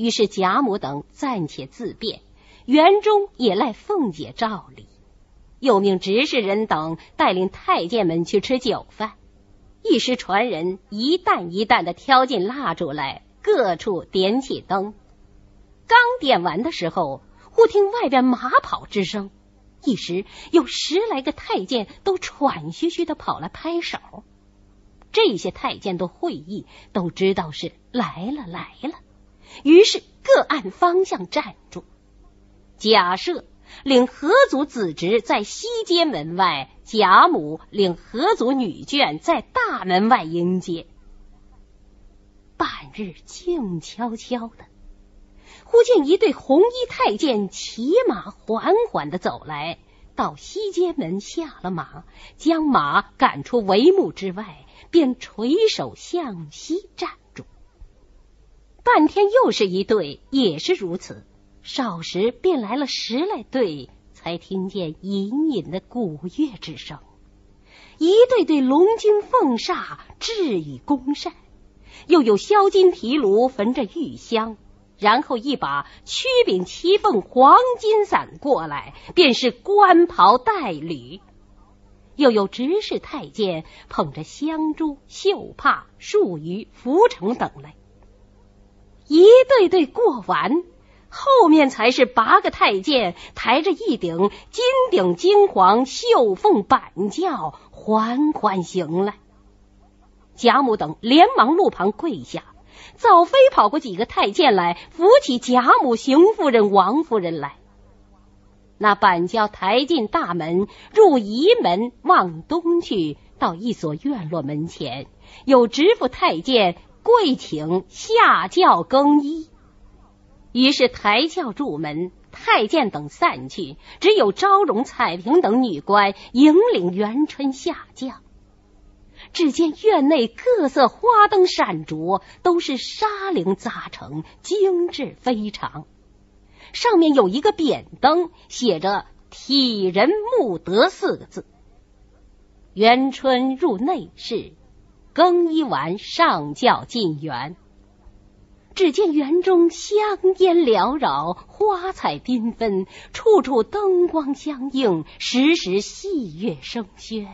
于是贾母等暂且自便，园中也赖凤姐照理，又命执事人等带领太监们去吃酒饭。一时传人一担一担的挑进蜡烛来，各处点起灯。刚点完的时候，忽听外边马跑之声，一时有10来个太监都喘吁吁的跑来拍手。这些太监都会意，都知道是来了，于是各按方向站住。贾赦领合族子侄在西街门外，贾母领合族女眷在大门外迎接。半日静悄悄的，忽见一对红衣太监骑马缓缓的走来，到西街门下了马，将马赶出帷幕之外，便垂手向西站住。半天又是一对，也是如此，少时便来了10来对，才听见隐隐的鼓乐之声。一对对龙金凤煞，置以宫扇，又有削金皮炉焚着玉香，然后一把曲柄七凤黄金伞过来，便是官袍带履。又有执事太监捧着香珠、绣帕、树鱼、浮城等来。一对对过完，后面才是8个太监抬着一顶金顶金黄绣凤板轿缓缓行来。贾母等连忙路旁跪下，早飞跑过几个太监来扶起贾母、邢夫人、王夫人来。那板轿抬进大门，入仪门，往东去，到一所院落门前，有知府太监跪请下轿更衣。于是抬轿入门，太监等散去，只有昭容、彩萍等女官引领元春下轿。只见院内各色花灯闪着，都是纱绫扎成，精致非常。上面有一个匾灯，写着“体仁慕德”4个字。元春入内室，更衣完上轿进园。只见园中香烟缭绕，花彩缤纷，处处灯光相映，时时戏乐声喧，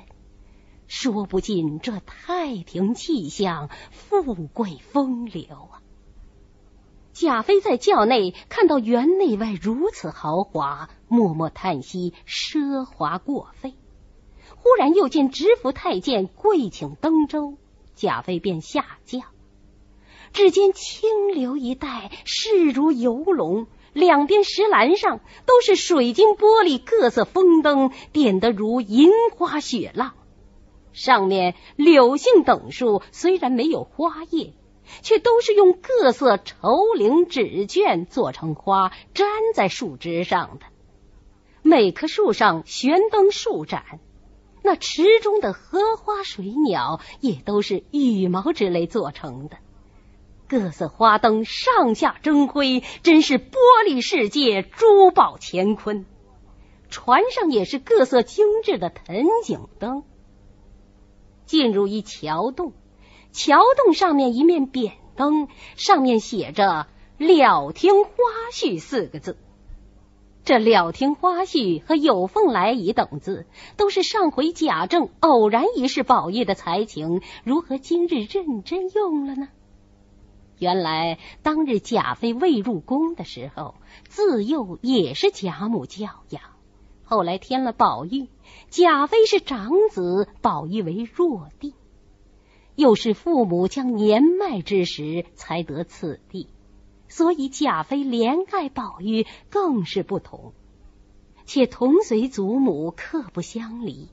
说不尽这太平气象，富贵风流啊！贾妃在轿内看到园内外如此豪华，默默叹息奢华过费。忽然又见知府太监跪请登舟，贾妃便下轿。只见清流一带，势如游龙，两边石栏上都是水晶玻璃各色风灯，点得如银花雪浪。上面柳杏等树虽然没有花叶，却都是用各色绸绫纸绢做成花，粘在树枝上的。每棵树上悬灯数盏，那池中的荷花水鸟也都是羽毛之类做成的。各色花灯上下争辉，真是玻璃世界，珠宝乾坤。船上也是各色精致的藤井灯。进入一桥洞，桥洞上面一面匾灯，上面写着“了听花絮”4个字。这“了听花絮”和“有凤来仪”等字，都是上回贾政偶然一试宝玉的才情，如何今日认真用了呢？原来当日贾妃未入宫的时候，自幼也是贾母教养。后来添了宝玉，贾妃是长子，宝玉为弱弟，又是父母将年迈之时才得此弟，所以贾妃怜爱宝玉更是不同，且同随祖母，刻不相离。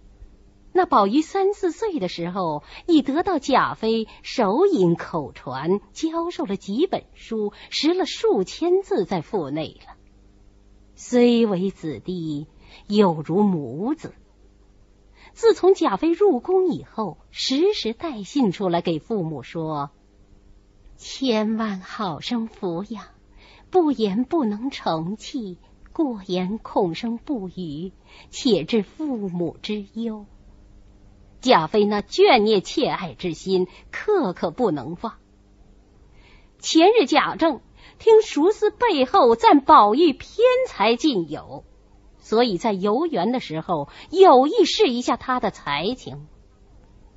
那宝玉3、4岁的时候，已得到贾妃手引口传，教授了几本书，识了数千字在腹内了。虽为子弟，有如母子。自从贾妃入宫以后，时时带信出来给父母说，千万好生抚养，不言不能成器，过言恐生不语，且致父母之忧。贾妃那眷念切爱之心，刻不能忘。前日贾政听熟思背后赞宝玉偏才尽有，所以在游园的时候有意试一下他的才情。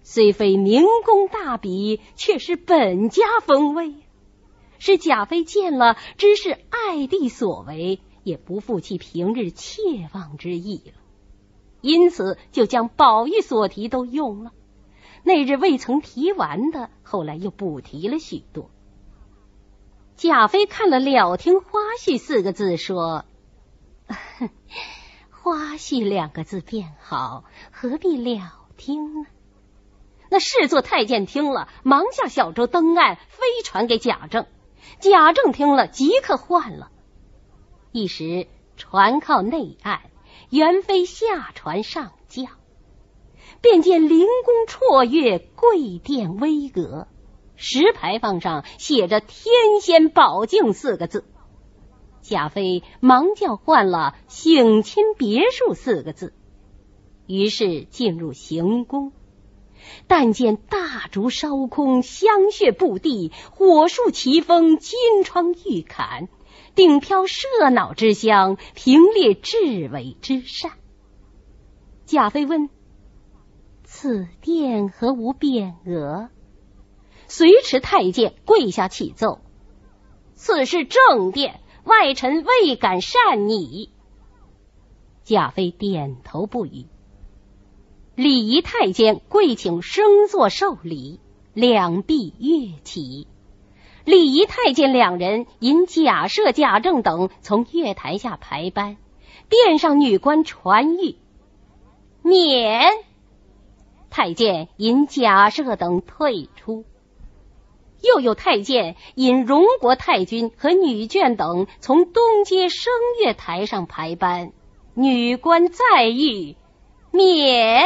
虽非明工大笔，却是本家风味。是贾妃见了，知是爱弟所为，也不负其平日切望之意了。因此就将宝玉所提都用了，那日未曾提完的，后来又补提了许多。贾妃看了了听花絮四个字，说花絮两个字便好，何必了听呢？那侍坐太监听了，忙下小舟登岸，飞传给贾政。贾政听了，即刻换了。一时船靠内岸，元妃下船上轿，便见凌宫绰月，桂殿微阁，石牌坊上写着天仙宝镜四个字。贾妃忙叫换了省亲别墅四个字，于是进入行宫。但见大竹烧空，香雪布地，火树奇峰，金窗玉槛，顶飘麝脑之香，平列雉尾之扇。贾妃问：此殿何无匾额？随持太监跪下启奏：此是正殿，外臣未敢擅拟。贾妃点头不语。礼仪太监跪请升座受礼，两臂跃起。礼仪太监两人引贾赦、贾政等从月台下排班，殿上女官传谕：免。太监引贾赦等退出。又有太监引荣国太君和女眷等从东街升月台上排班，女官再谕：免。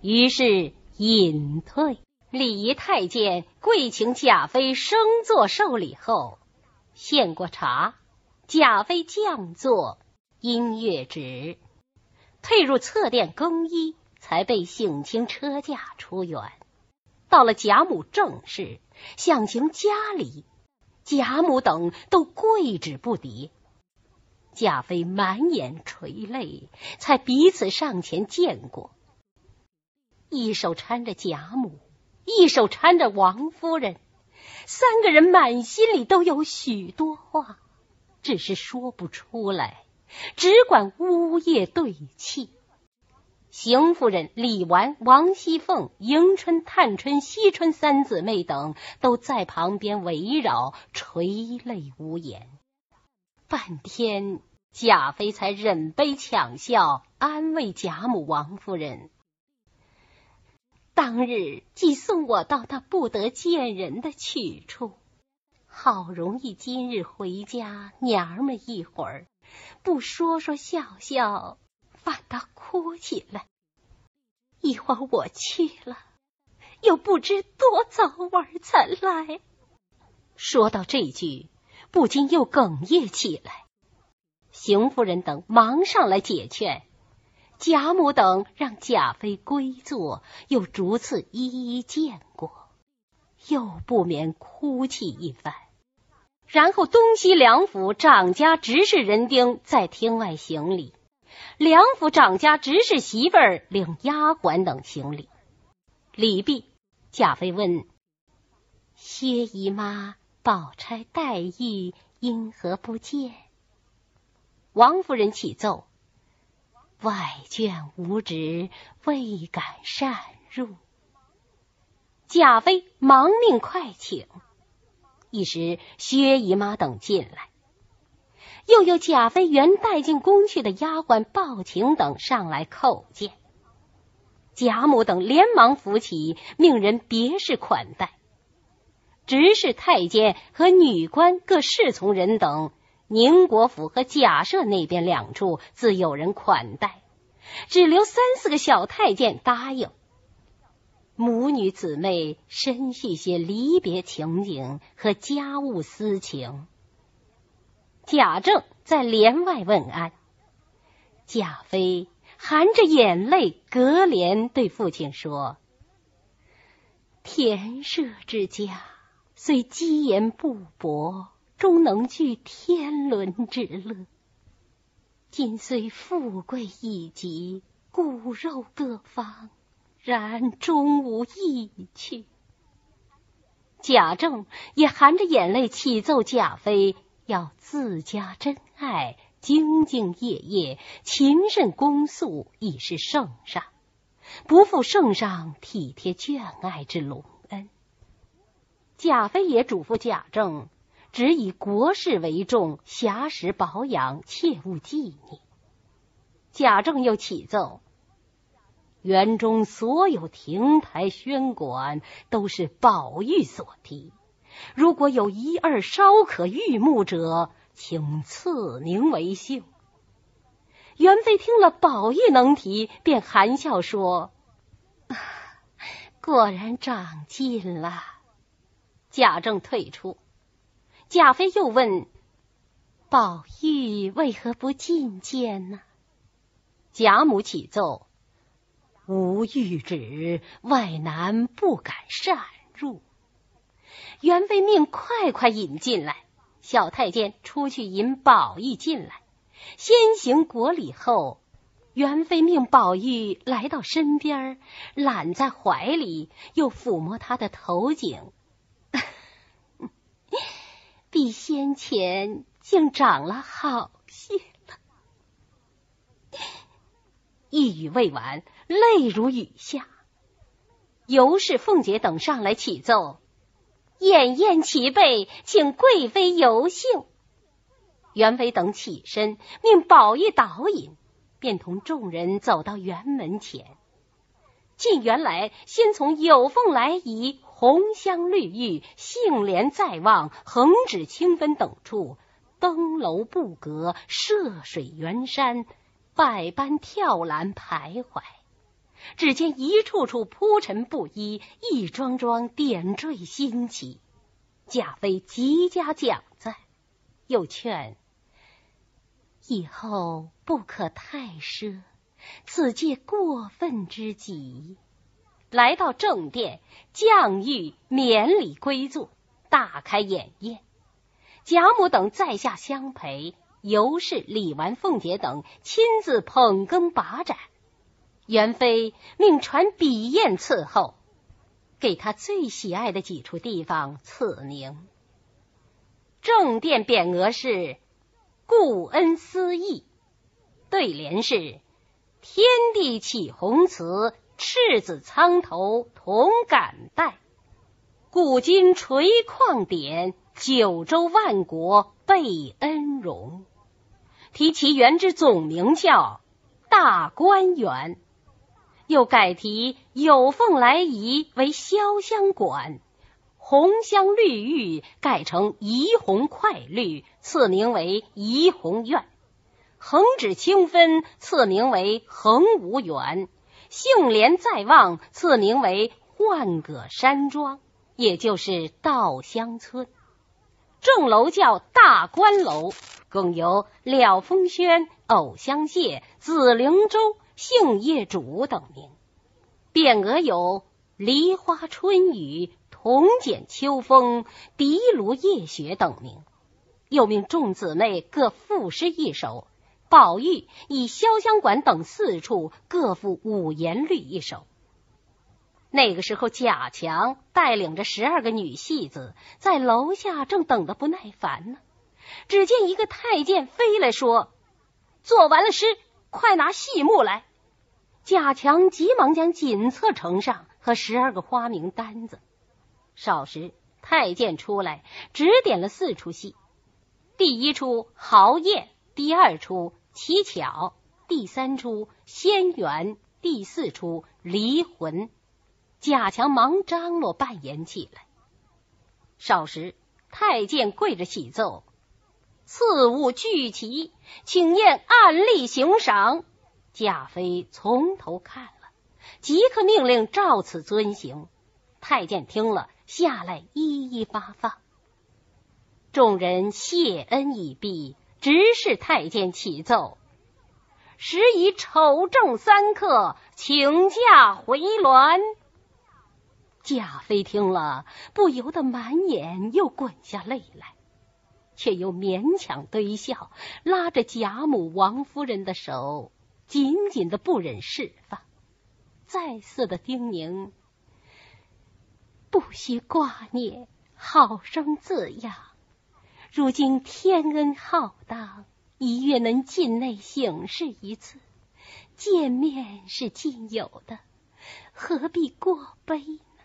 于是隐退。礼仪太监跪请贾妃升座受礼后，献过茶，贾妃降座，音乐止，退入侧殿更衣，才被省亲车驾出园。到了贾母正室，想行家礼，贾母等都跪止不迭。贾妃满眼垂泪，才彼此上前见过，一手搀着贾母，一手搀着王夫人，三个人满心里都有许多话，只是说不出来，只管呜咽对泣。邢夫人、李纨、王熙凤、迎春、探春、惜春三姊妹等都在旁边围绕，垂泪无言。半天，贾妃才忍悲强笑，安慰贾母、王夫人：当日既送我到那不得见人的去处，好容易今日回家娘们一会儿，不说说笑笑，反倒哭起来。一会儿我去了，又不知多早晚才来。说到这句，不禁又哽咽起来。邢夫人等忙上来解劝，贾母等让贾妃归坐，又逐次一一见过，又不免哭泣一番。然后东西两府长家执事人丁在厅外行礼，两府长家执事媳妇儿领丫鬟等行礼。礼毕，贾妃问：薛姨妈、宝钗、黛玉因何不见？王夫人启奏：外眷无职，未敢擅入。贾妃忙命快请。一时薛姨妈等进来，又有贾妃原带进宫去的丫鬟鲍晴等上来叩见。贾母等连忙扶起，命人别是款待。执事太监和女官各侍从人等，宁国府和贾赦那边两处自有人款待，只留三四个小太监答应。母女姊妹深叙些离别情景和家务私情。贾政在帘外问安，贾妃含着眼泪隔帘对父亲说：田舍之家虽积言不薄，终能具天伦之乐。今虽富贵已极，骨肉各方，然终无益趣。贾政也含着眼泪启奏贾妃，要自家珍爱，兢兢业业，勤慎恭肃，以示圣上，不负圣上体贴眷爱之隆恩。贾妃也嘱咐贾政，只以国事为重，暇时保养，切勿忌逆。贾政又启奏，园中所有亭台轩馆都是宝玉所题，如果有一二稍可悦目者，请赐您为秀。元妃听了宝玉能题，便含笑说，果然长进了。贾政退出，贾妃又问，宝玉为何不进谏呢？贾母启奏，吾欲止，外男不敢擅入。元妃命快引进来，小太监出去引宝玉进来，先行国礼后，元妃命宝玉来到身边，揽在怀里，又抚摸他的头颈，比先前竟长了好些了。一语未完，泪如雨下。尤氏、凤姐等上来启奏，宴宴齐备，请贵妃游幸。元妃等起身，命宝玉导引，便同众人走到园门前。进园来，先从有凤来仪、红香绿玉、杏帘在望、横指清芬等处，登楼布阁，涉水缘山，百般跳栏徘徊。只见一处处铺陈不一，一桩桩点缀新奇。贾妃极加奖赞，又劝以后不可太奢，此戒过分之极。来到正殿，降谕免礼归座，大开筵宴。贾母等在下相陪，尤氏、李纨、凤姐等亲自捧羹把盏。元妃命传笔砚伺候，给她最喜爱的几处地方赐名。正殿匾额是故恩思义，对联是天地启宏慈，赤子苍头同感戴，古今垂旷典，九州万国备恩荣。提其园之总名叫大观园，又改题有凤来仪为潇湘馆，红香绿玉改成怡红快绿，赐名为怡红院。横指清芬赐名为恒芜园，杏帘在望赐名为浣葛山庄，也就是稻香村。正楼叫大观楼，更有了风轩、藕香榭、紫菱洲、杏叶渚等名。匾额有梨花春雨、桐简秋风、荻芦夜雪等名。又命众姊妹各赋诗一首，宝玉以潇湘馆等四处各赋五言律一首。那个时候，贾强带领着12个女戏子在楼下正等得不耐烦呢，只见一个太监飞来说，做完了诗，快拿戏目来。贾强急忙将锦册呈上和12个花名单子。少时，太监出来指点了4出戏，第1出豪宴，第2出乞巧，第3出仙缘，第4出离魂。贾强忙张罗扮演起来。少时，太监跪着启奏，四物俱齐，请宴按例行赏。贾妃从头看了，即刻命令照此遵行。太监听了下来，一一发放。众人谢恩已毕，执事太监启奏，时以丑正3刻，请假回銮。贾妃听了，不由得满眼又滚下泪来。却又勉强堆笑，拉着贾母、王夫人的手，紧紧的不忍释放，再次的叮咛：不须挂念，好生自养。如今天恩浩荡，一月能进内省视一次，见面是尽有的，何必过悲呢？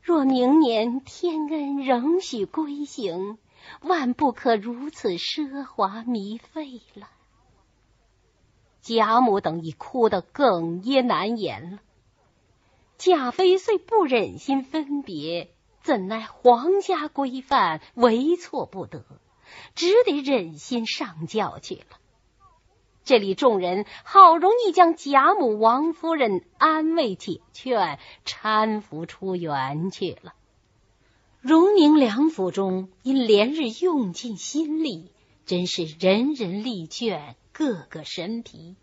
若明年天恩仍许归行，万不可如此奢华靡费了。贾母等已哭得哽咽难言了。贾妃虽不忍心分别，怎奈皇家规范违错不得，只得忍心上轿去了。这里众人好容易将贾母、王夫人安慰解劝，搀扶出园去了。荣宁两府中，因连日用尽心力，真是人人力倦，个个神疲，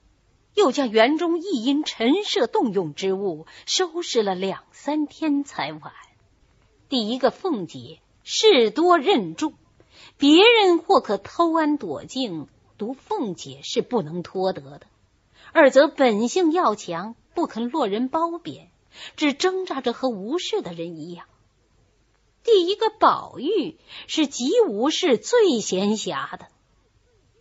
又将园中一因陈设动用之物收拾了两三天才完。第一个凤姐事多任重，别人或可偷安躲进，独凤姐是不能脱得的。二则本性要强，不肯落人褒贬，只挣扎着和无事的人一样。第一个宝玉是极无事最闲暇的，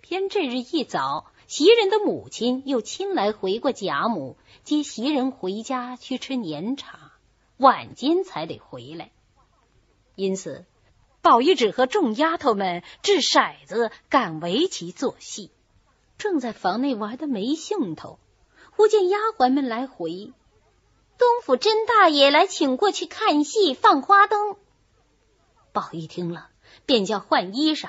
偏这日一早，袭人的母亲又亲来回过贾母，接袭人回家去吃年茶，晚间才得回来。因此宝玉只和众丫头们掷骰子、赶围棋、做戏，正在房内玩得没兴头，忽见丫鬟们来回：东府甄大爷来请过去看戏、放花灯。宝玉听了，便叫换衣裳，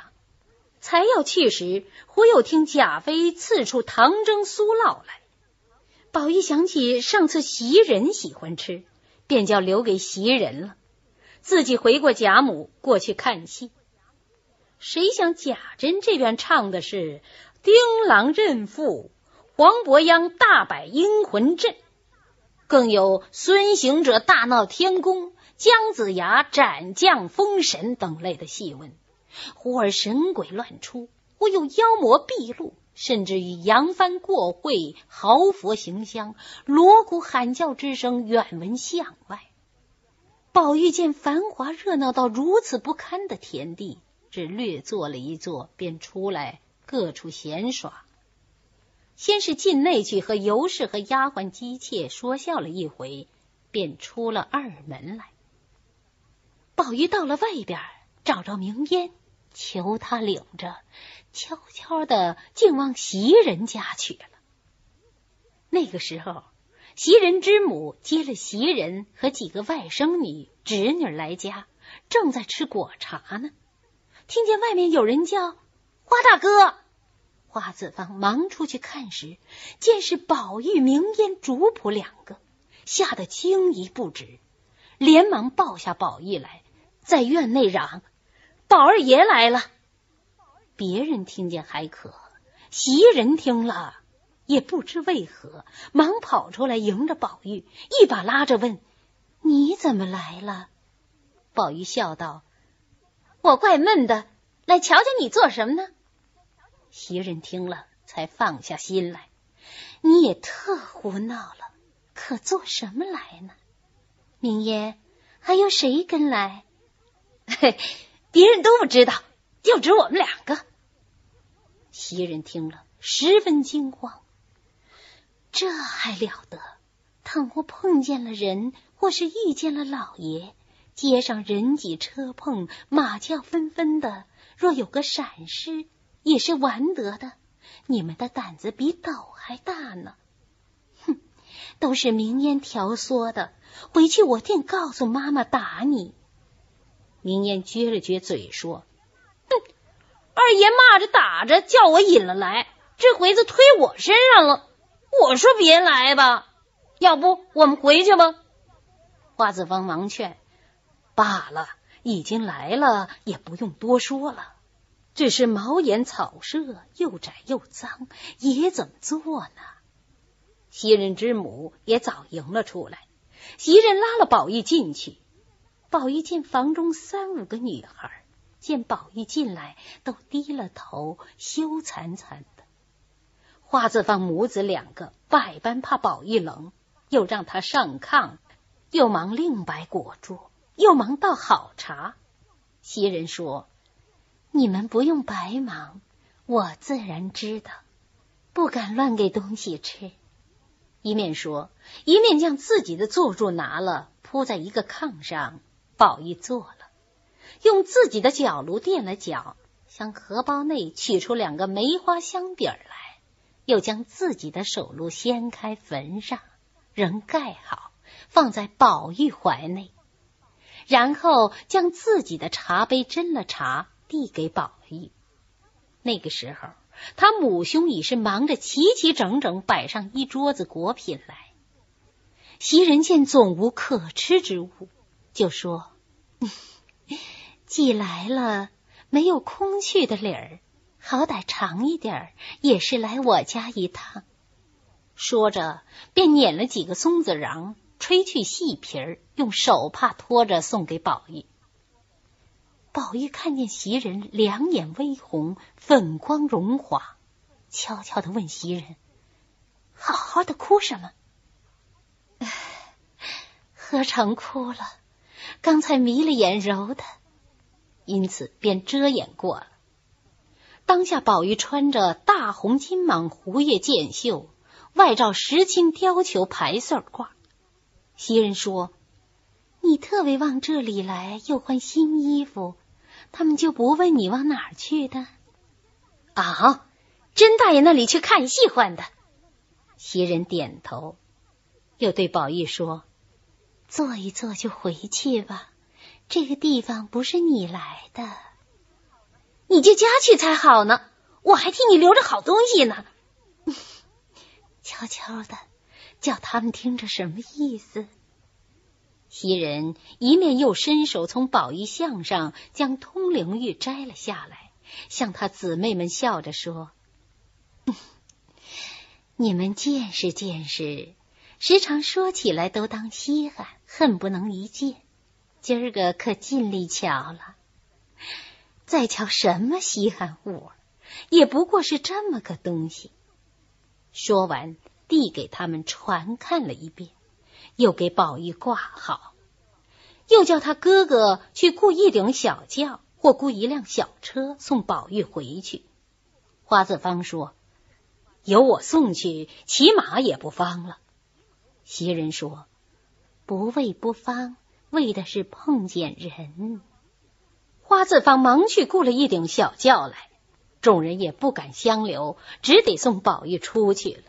才要去时，忽又听贾妃刺出糖蒸酥酪来。宝玉想起上次袭人喜欢吃，便叫留给袭人了，自己回过贾母过去看戏。谁想贾珍这边唱的是丁郎认父，黄伯央大摆阴魂阵，更有孙行者大闹天宫，姜子牙斩将封神等类的戏文，忽而神鬼乱出，忽又妖魔毕露，甚至于扬帆过会、豪佛行香、锣鼓喊叫之声远闻巷外。宝玉见繁华热闹到如此不堪的田地，只略坐了一坐，便出来各处闲耍。先是进内去和尤氏和丫鬟姬妾说笑了一回，便出了二门来。宝玉到了外边，找着明烟，求他领着，悄悄的竟往袭人家去了。那个时候袭人之母接了袭人和几个外甥女、侄女来家，正在吃果茶呢，听见外面有人叫花大哥。花子方忙出去看时，见是宝玉、明烟、主仆两个，吓得惊疑不止，连忙抱下宝玉来，在院内嚷：宝二爷来了。别人听见还可，袭人听了也不知为何，忙跑出来迎着宝玉，一把拉着问：你怎么来了？宝玉笑道：我怪闷的，来瞧瞧你做什么呢？袭人听了才放下心来：你也特胡闹了，可做什么来呢？明烟还有谁跟来？嘿，别人都不知道，就只我们两个。袭人听了十分惊慌：这还了得，倘或碰见了人，或是遇见了老爷，街上人挤车碰，马轿纷纷的，若有个闪失，也是完得的。你们的胆子比斗还大呢。哼，都是明烟挑唆的，回去我定告诉妈妈打你。明烟撅了撅嘴说：哼，二爷骂着打着叫我引了来，这回子推我身上了，我说别来吧，要不我们回去吧。花子方忙劝：罢了，已经来了，也不用多说了，只是茅檐草舍，又窄又脏，爷怎么做呢？袭人之母也早迎了出来，袭人拉了宝玉进去。宝玉见房中三五个女孩，见宝玉进来，都低了头，羞惭惭的。花子方母子两个百般怕宝玉冷，又让他上炕，又忙另摆果桌，又忙倒好茶。袭人说：“你们不用白忙，我自然知道，不敢乱给东西吃。”一面说，一面将自己的坐褥拿了，铺在一个炕上。宝玉坐了，用自己的脚炉垫了脚，向荷包内取出两个梅花香饼来，又将自己的手炉掀开焚上，仍盖好，放在宝玉怀内。然后将自己的茶杯斟了茶，递给宝玉。那个时候他母兄已是忙着齐齐整整摆上一桌子果品来。袭人见总无可吃之物，就说：“既来了，没有空去的理儿，好歹尝一点儿，也是来我家一趟。”说着便捻了几个松子瓤，吹去细皮儿，用手帕托着送给宝玉。宝玉看见袭人两眼微红，粉光荣华，悄悄地问袭人：“好好的哭什么？”“何尝哭了？刚才迷了眼揉的。”因此便遮掩过了。当下宝玉穿着大红金蟒胡月箭袖，外罩石青貂裘排穗褂。袭人说：“你特为往这里来，又换新衣服，他们就不问你往哪儿去的？”“啊，甄大爷那里去看戏换的。”袭人点头，又对宝玉说：“坐一坐就回去吧，这个地方不是你来的。”“你就家去才好呢，我还替你留着好东西呢。”“悄悄的，叫他们听着什么意思？”袭人一面又伸手从宝玉项上将通灵玉摘了下来，向他姊妹们笑着说：“你们见识见识，时常说起来都当稀罕，恨不能一见。今儿个可尽力瞧了，再瞧什么稀罕物，也不过是这么个东西。”说完递给他们传看了一遍，又给宝玉挂好，又叫他哥哥去雇一顶小轿或雇一辆小车送宝玉回去。花子方说：“由我送去，骑马也不方了。”袭人说：“不为不方，为的是碰见人。”花子方忙去雇了一顶小轿来，众人也不敢相留，只得送宝玉出去了。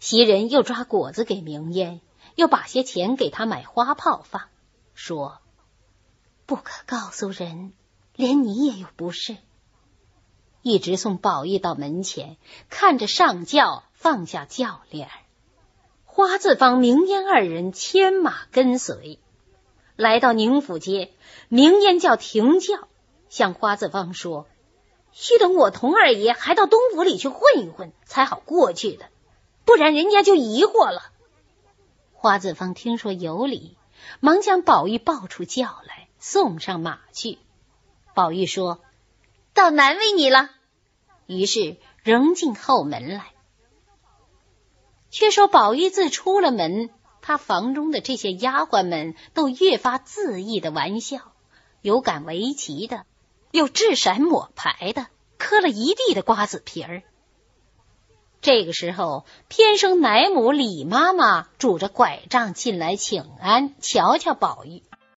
袭人又抓果子给明烟，又把些钱给他买花炮放，说：“不可告诉人，连你也有不是。”一直送宝玉到门前，看着上轿放下轿帘，花子方、明烟二人牵马跟随，来到宁府街，明烟叫停轿，向花子方说：“须等我同二爷还到东府里去混一混，才好过去的，不然人家就疑惑了。”花子方听说有理，忙将宝玉抱出轿来，送上马去。宝玉说：“倒难为你了。”于是仍进后门来。却说宝玉自出了门，他房中的这些丫鬟们都越发恣意的玩笑，有赶围棋的，有掷骰抹牌的，磕了一地的瓜子皮儿。这个时候偏生奶母李妈妈拄着拐杖进来请安，瞧瞧宝玉。